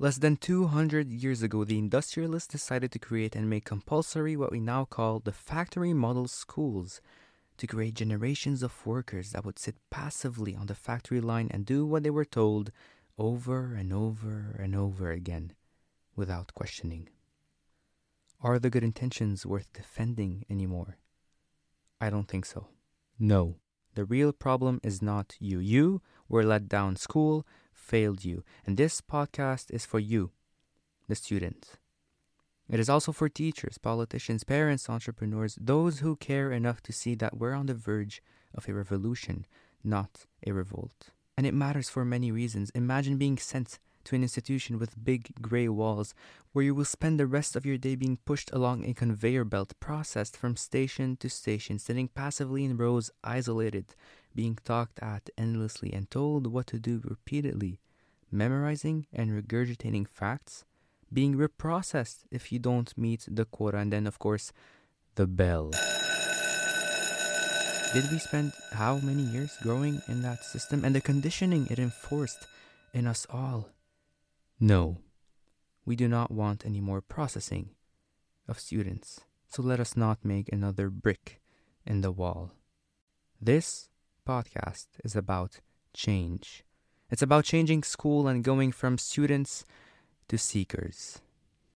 Less than 200 years ago, the industrialists decided to create and make compulsory what we now call the factory model schools, to create generations of workers that would sit passively on the factory line and do what they were told over and over and over again, without questioning. Are the good intentions worth defending anymore? I don't think so. No. The real problem is not you. You were let down. School failed you. And this podcast is for you, the student. It is also for teachers, politicians, parents, entrepreneurs, those who care enough to see that we're on the verge of a revolution, not a revolt. And it matters for many reasons. Imagine being sent to an institution with big gray walls where you will spend the rest of your day being pushed along a conveyor belt, processed from station to station, sitting passively in rows, isolated, being talked at endlessly and told what to do repeatedly, memorizing and regurgitating facts, being reprocessed if you don't meet the quota, and then, of course, the bell. Did we spend how many years growing in that system and the conditioning it enforced in us all? No, we do not want any more processing of students, so let us not make another brick in the wall. This podcast is about change. It's about changing school and going from students to seekers.